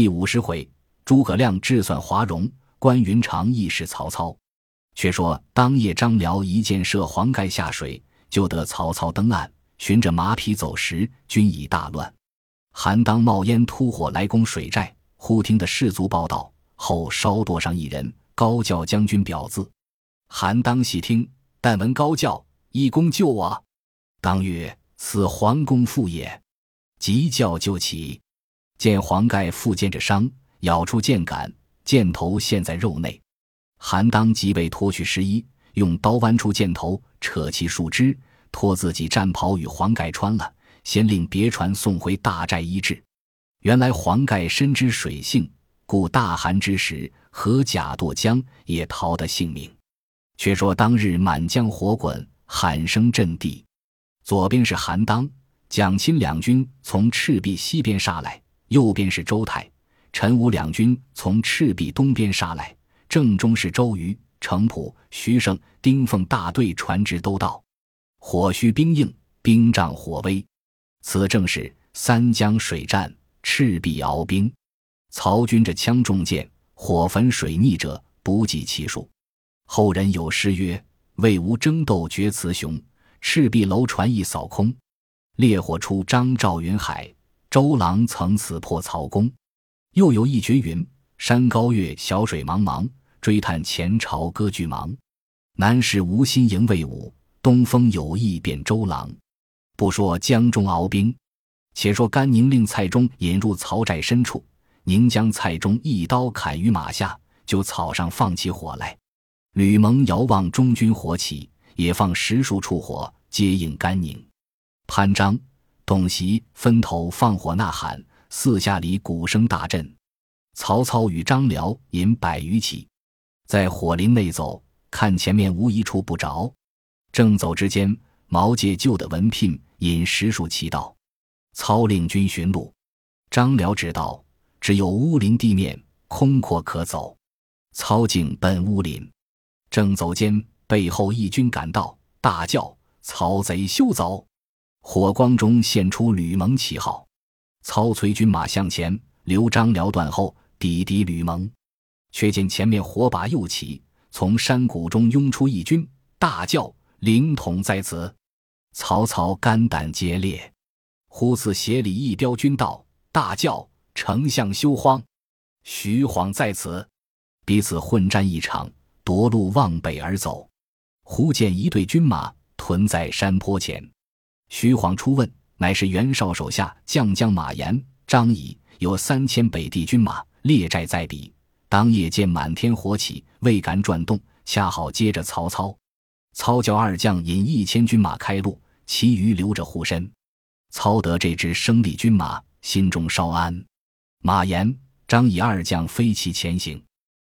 第50回，诸葛亮智算华容，关云长亦是曹操。却说当夜张辽一箭射黄盖下水，就得曹操登岸，循着马匹走时，军已大乱。韩当冒烟突火来攻水寨，忽听得士卒报道，后稍垛上一人，高叫将军表字。韩当细听，但闻高叫，一公救我。当曰：此桓公父也。即叫就起，见黄盖复见着伤，咬出剑杆，箭头陷在肉内。韩当即被脱去湿衣，用刀剜出箭头，扯其树枝，脱自己战袍与黄盖穿了，先令别船送回大寨医治。原来黄盖深知水性，故大寒之时，和甲堕江，也逃得性命。却说当日满江火滚，喊声震地。左边是韩当、蒋钦两军从赤壁西边杀来，右边是周泰、陈武两军从赤壁东边杀来，正中是周瑜、程普、徐盛、丁奉大队船只都到。火虚兵硬，兵仗火威，此正是三江水战，赤壁鏖兵。曹军这枪中箭，火焚水溺者不计其数。后人有诗曰：魏吴争斗决雌雄，赤壁楼船一扫空。烈火出张赵云海，周郎曾此破曹公。又有一绝云：山高月，小水茫茫，追探前朝歌剧忙。南市无心迎魏武，东风有意变周郎。不说江中鏖兵，且说甘宁令蔡中引入曹寨深处，宁将蔡中一刀砍于马下，就草上放起火来。吕蒙遥望中军火起，也放十数处火接应甘宁。潘璋、董袭分头放火呐喊，四下里鼓声大震。曹操与张辽引100余骑，在火林内走，看前面无一处不着。正走之间，毛介旧的文聘引10数骑到。操令军巡路，张辽指道，只有乌林地面空阔可走。操径奔乌林，正走间，背后一军赶到，大叫：曹贼休走！火光中现出吕蒙旗号。操催军马向前，留张辽断后，抵敌吕蒙。却见前面火把又起，从山谷中拥出一军，大叫：凌统在此！曹操肝胆皆裂。忽自斜里一彪军到，大叫：丞相休慌，徐晃在此！彼此混战一场，夺路往北而走。忽见一队军马屯在山坡前，徐晃出问，乃是袁绍手下将将马延、张仪，有3000北地军马列寨在彼。当夜见满天火起，未敢转动，恰好接着曹操。操叫二将引1000军马开路，其余留着护身。操得这支生力军马，心中稍安。马延、张仪二将飞骑前行，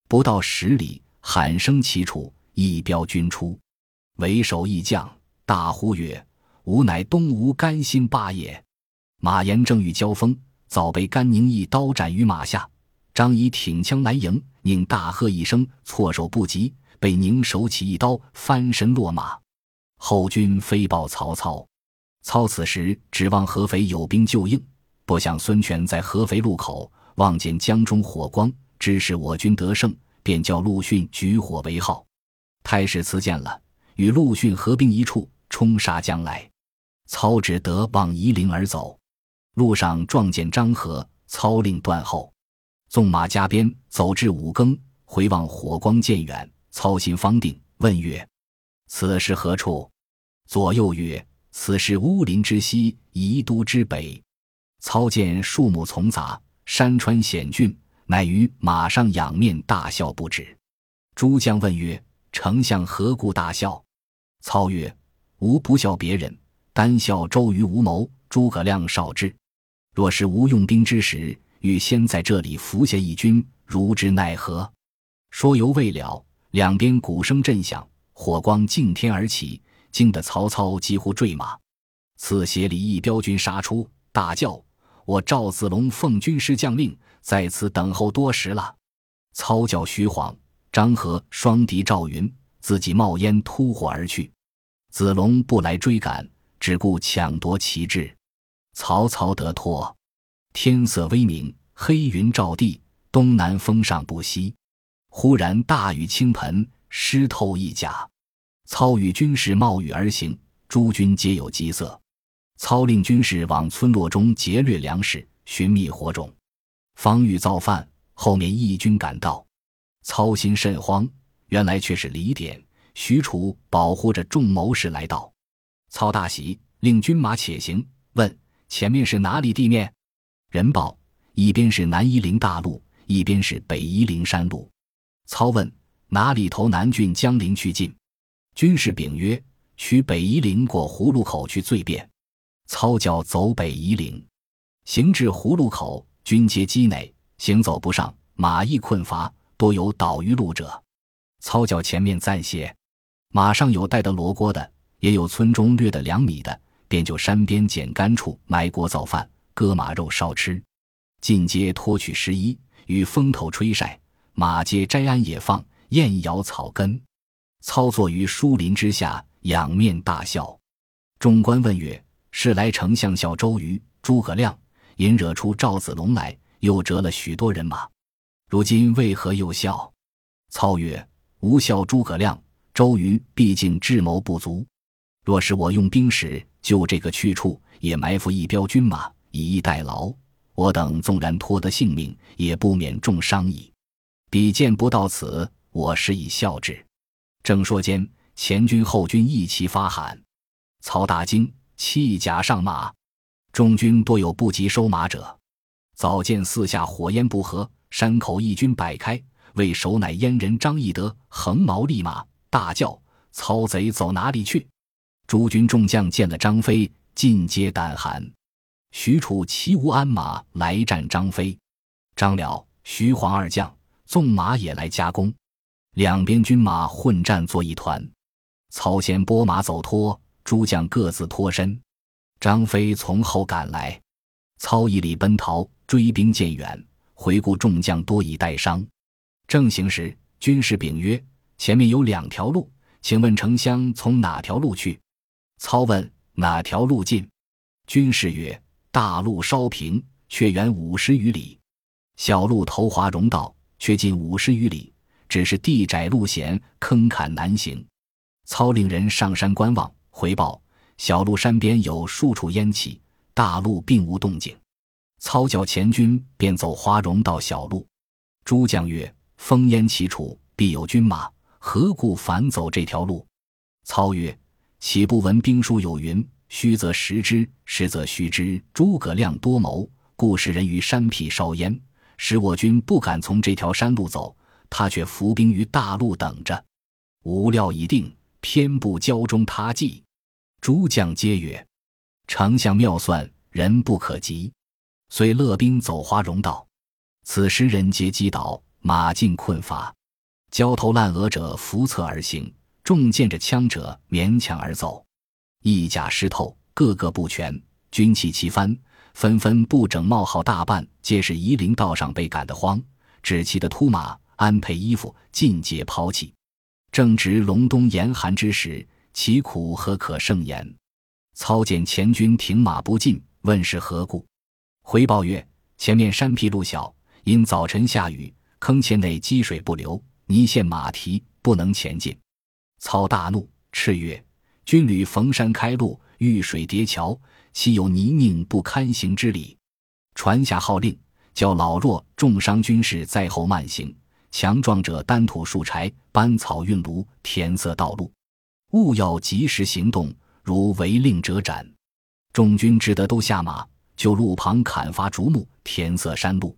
不到10里，喊声齐楚，一彪军出。为首一将大呼曰：吾乃东吴甘兴霸也。马延正欲交锋，早被甘宁一刀斩于马下。张仪挺枪来迎，宁大喝一声，措手不及，被宁手起一刀，翻身落马。后军飞报曹操。操此时指望合肥有兵救应，不想孙权在合肥路口，望见江中火光，知是我军得胜，便叫陆逊举火为号。太史慈见了，与陆逊合兵一处，冲杀将来。操只得往夷陵而走，路上撞见张合，操令断后，纵马加鞭，走至5更，回望火光渐远，操心方定，问曰：此是何处？左右曰：此是乌林之西，宜都之北。操见树木丛杂，山川险峻，乃于马上仰面大笑不止。诸将问曰：丞相何故大笑？操曰：吾不笑别人，单笑周瑜无谋，诸葛亮少智。若是吾用兵之时，欲先在这里伏下一军，如之奈何？说犹未了，两边鼓声震响，火光竞天而起，惊得曹操几乎坠马。此斜里一彪军杀出，大叫：我赵子龙奉军师将令，在此等候多时了。操叫徐晃、张合双敌赵云，自己冒烟突火而去。子龙不来追赶，只顾抢夺旗帜。曹操得脱。天色微明，黑云罩地，东南风尚不息。忽然大雨倾盆，湿透一甲。操与军士冒雨而行，诸军皆有急色。操令军士往村落中劫掠粮食，寻觅火种，方欲造饭，后面义军赶到，操心甚慌，原来却是李典、许褚保护着众谋士来到。操大喜，令军马且行，问前面是哪里地面。人报一边是南夷陵大路，一边是北夷陵山路。操问哪里投南郡江陵去近。军士禀曰：取北夷陵过葫芦口去最便。操教走北夷陵，行至葫芦口，军皆积馁，行走不上，马亦困乏，多有倒于路者。操教前面暂歇，马上有带的罗锅的，也有村中掠的粮米的，便就山边捡干处埋锅造饭，割马肉烧吃。尽皆脱去湿衣，与风头吹晒，马皆摘鞍野放，燕咬草根。操坐于疏林之下，仰面大笑。众官问曰：是来丞相笑周瑜、诸葛亮，引惹出赵子龙来，又折了许多人马，如今为何又笑？操曰：吾笑诸葛亮、周瑜毕竟智谋不足，若是我用兵时就这个去处也埋伏一彪军马，以逸待劳，我等纵然脱得性命，也不免重伤矣。彼见不到此，我是以笑之。正说间，前军后军一齐发喊。操大惊，弃甲上马。众军多有不及收马者。早见四下火焰不和，山口一军摆开，为首乃燕人张翼德，横矛立马，大叫：操贼走哪里去？诸军众将见了张飞，尽皆胆寒。许褚骑无鞍马来战张飞，张辽、徐晃二将纵马也来夹攻，两边军马混战作一团。操先拨马走脱，诸将各自脱身，张飞从后赶来。操一里奔逃，追兵渐远，回顾众将多以带伤。正行时，军士禀曰：前面有两条路，请问丞相从哪条路去？操问哪条路近。军士曰：大路稍平，却远50余里；小路投华容道，却近50余里，只是地窄路险，坑坎难行。操令人上山观望，回报小路山边有数处烟起，大路并无动静。操教前军便走花容道小路。诸将曰：烽烟起处，必有军马，何故反走这条路？操曰：岂不闻兵书有云：虚则实之，实则虚之。诸葛亮多谋，故使人于山僻烧烟，使我军不敢从这条山路走，他却伏兵于大路等着。吾料已定，偏不教中他计。诸将皆曰：丞相妙算，人不可及。遂勒兵走花容道。此时人皆击倒，马尽困乏，焦头烂额者扶侧而行，中箭着枪者勉强而走。一甲湿透，个个不全，军器齐翻，纷纷不整冒号，大半皆是夷陵道上被赶得慌，只骑的秃马、鞍辔衣服尽皆抛弃。正值隆冬严寒之时，其苦何可胜言。操见前军停马不进，问是何故。回报曰：前面山僻路小，因早晨下雨，坑堑内积水不流，泥陷马蹄，不能前进。操大怒，斥曰：军旅逢山开路，遇水叠桥，岂有泥泞不堪行之理？传下号令，叫老弱重伤军士在后慢行，强壮者担土树柴，搬草运炉，填塞道路，务要及时行动，如违令者斩。众军只得都下马，就路旁砍伐竹木，填塞山路。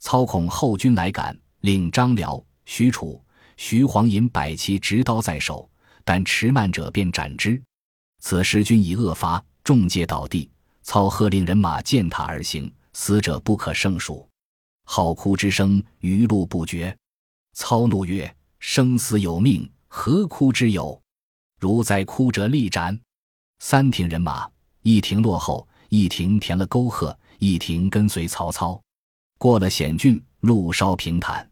操恐后军来赶，令张辽、许褚、徐晃引百骑执刀在手，但迟慢者便斩之。此时军已饿乏，众皆倒地。操喝令人马践踏而行，死者不可胜数，号哭之声余路不绝。操怒曰：生死有命，何哭之有？如再哭者立斩。三挺人马，一挺落后，一挺填了沟壑，一挺跟随曹操。过了险峻，路稍平坦。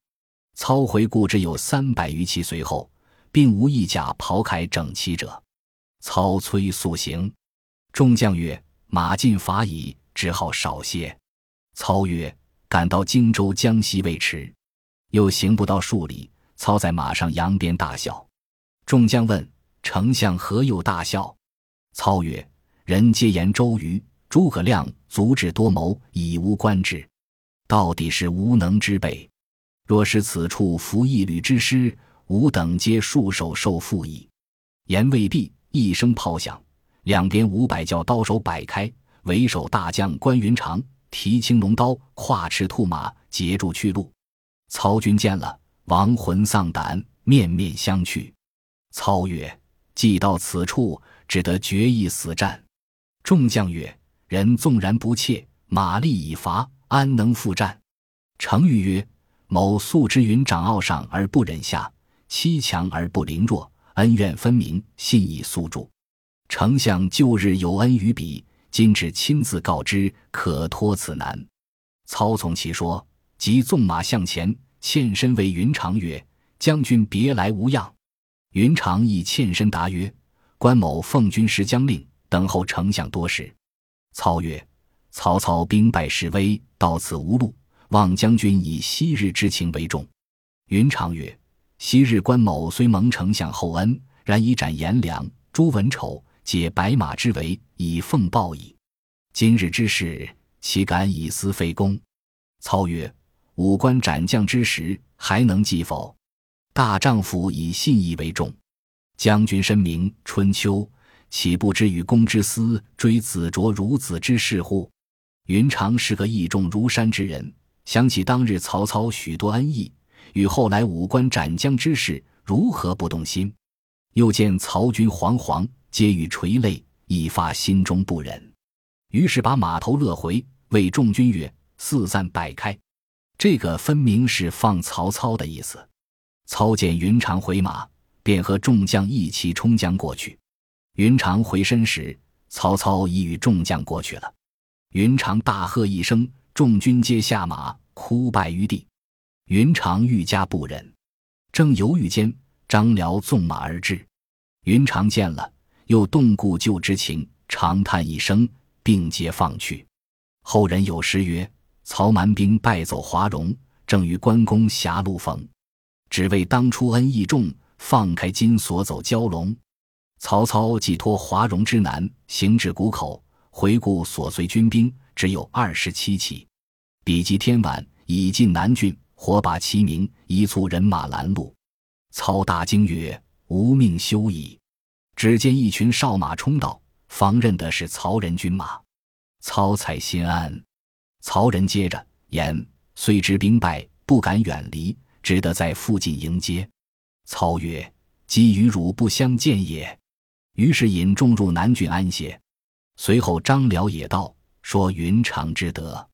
操回顾只有300余骑随后，并无一甲袍铠整齐者。操催速行，众将曰：马尽乏矣，只好少歇。操曰：赶到荆州江西渭池，又行不到数里，操在马上扬鞭大笑。众将问：丞相何又大笑？操曰：人皆言周瑜、诸葛亮足智多谋，以无官之，到底是无能之辈。若使此处服一缕之师，吾等皆束手受缚矣。言未毕，一声炮响，两边500教刀手摆开，为首大将关云长提青龙刀，跨赤兔马，截住去路。操军见了，亡魂丧胆，面面相觑。操曰：既到此处，只得决一死战。众将曰：人纵然不怯，马力已乏，安能复战？程昱曰：某素知云长傲上而不忍下，欺强而不凌弱，恩怨分明，信以诉诸。丞相旧日有恩于彼，今只亲自告知，可脱此难。操从其说，即纵马向前，欠身为云长曰：将军别来无恙。云长亦欠身答曰：关某奉军师将令，等候丞相多时。操曰：曹操兵败势危，到此无路，望将军以昔日之情为重。云长曰：昔日关某虽蒙丞相厚恩，然以斩颜良、诛文丑，解白马之围，以奉报矣。今日之事，岂敢以私废公？操曰：武官斩将之时，还能计否？大丈夫以信义为重。将军深明《春秋》，岂不知与公之私，追子卓孺子之事乎？云长是个义重如山之人，想起当日曹操许多恩义，与后来武官斩将之事，如何不动心？又见曹军惶惶，皆欲垂泪，一发心中不忍，于是把马头勒回，谓众军曰：四散摆开。这个分明是放曹操的意思。操见云长回马，便和众将一起冲将过去。云长回身时，曹操已与众将过去了。云长大喝一声，众军皆下马，哭拜于地。云长愈加不忍，正犹豫间，张辽纵马而至。云长见了，又动故旧之情，长叹一声，并皆放去。后人有诗曰：曹蛮兵败走华容，正与关公狭路逢。只为当初恩义重，放开今所走蛟龙。曹操既脱华容之难，行至谷口，回顾所随军兵，只有27骑，比及天晚，已进南郡，火把齐鸣，一簇人马拦路。操大惊曰：吾命休矣。只见一群哨马冲到，防认的是曹人军马。操才心安。曹人接着言：虽知兵败，不敢远离，只得在附近迎接。操曰：既与汝不相见也。于是引众入南郡安歇。随后张辽也到，说云长之德。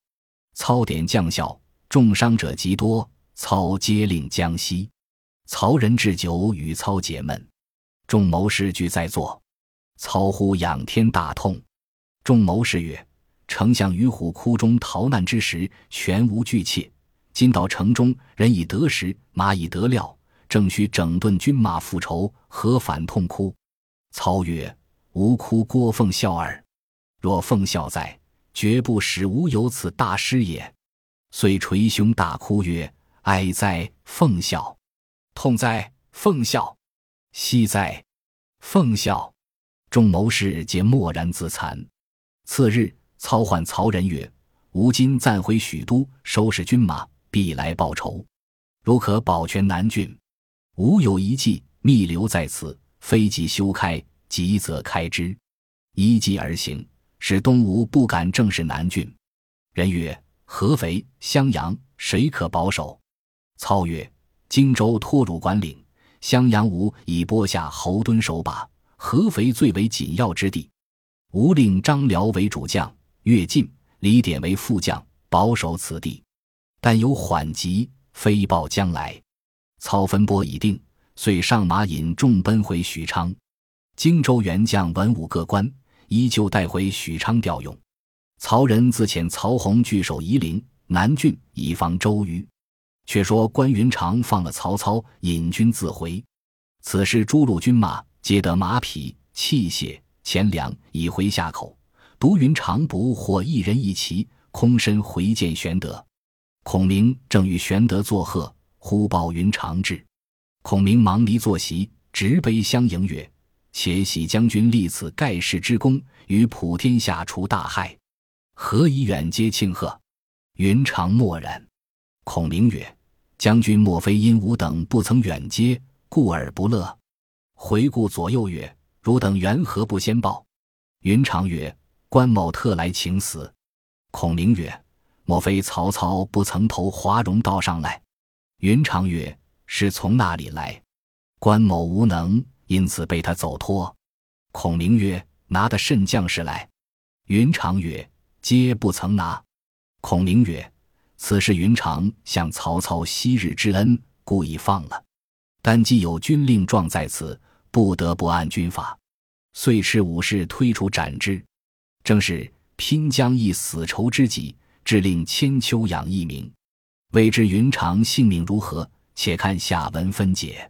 操典将校，重伤者极多，操皆令江西。曹仁置酒与操解闷，众谋士俱在座。操忽仰天大痛。众谋士曰：丞相于虎窟中逃难之时，全无惧怯，今到城中，人已得食，马已得料，正需整顿军马复仇，何反痛哭？操曰：吾哭郭奉孝耳，若奉孝在，绝不使吾有此大失也。遂捶胸大哭曰：哀哉奉孝，痛哉奉孝，惜哉奉孝。众谋士皆默然自惭。次日，操唤曹仁曰：吾今暂回许都，收拾军马，必来报仇。如可保全南郡，吾有一计，密留在此，非急休开，急则开之。依计而行，使东吴不敢正视南郡。人曰：合肥、襄阳谁可保守？操曰：荆州托汝管领，襄阳吾已拨下侯惇守把，合肥最为紧要之地。吾令张辽为主将，乐进、李典为副将，保守此地。但有缓急，非报将来。操分拨已定，遂上马引众奔回许昌。荆州原将文武各官，依旧带回许昌调用。曹仁自遣曹洪据守夷陵、南郡，以防周瑜。却说关云长放了曹操，引军自回。此时诸路军马皆得马匹、器械、钱粮，以回夏口。独云长不获一人一骑，空身回见玄德。孔明正与玄德作贺，忽报云长至。孔明忙离坐席，执杯相迎曰：且喜将军立此盖世之功，于普天下除大害，何以远接庆贺？云长默然。孔明曰：将军莫非因吾等不曾远接，故而不乐？回顾左右曰：汝等缘何不先报？云长曰：关某特来请死。孔明曰：莫非曹操不曾投华容道上来？云长曰：是从那里来？关某无能，因此被他走脱。孔明曰：拿的甚将士来？云长曰：皆不曾拿。孔明曰：此事云长向曹操昔日之恩，故意放了，但既有军令状在此，不得不按军法。遂敕武士推除斩之。正是拼将一死仇知己，致令千秋养一名。未知云长性命如何，且看下文分解。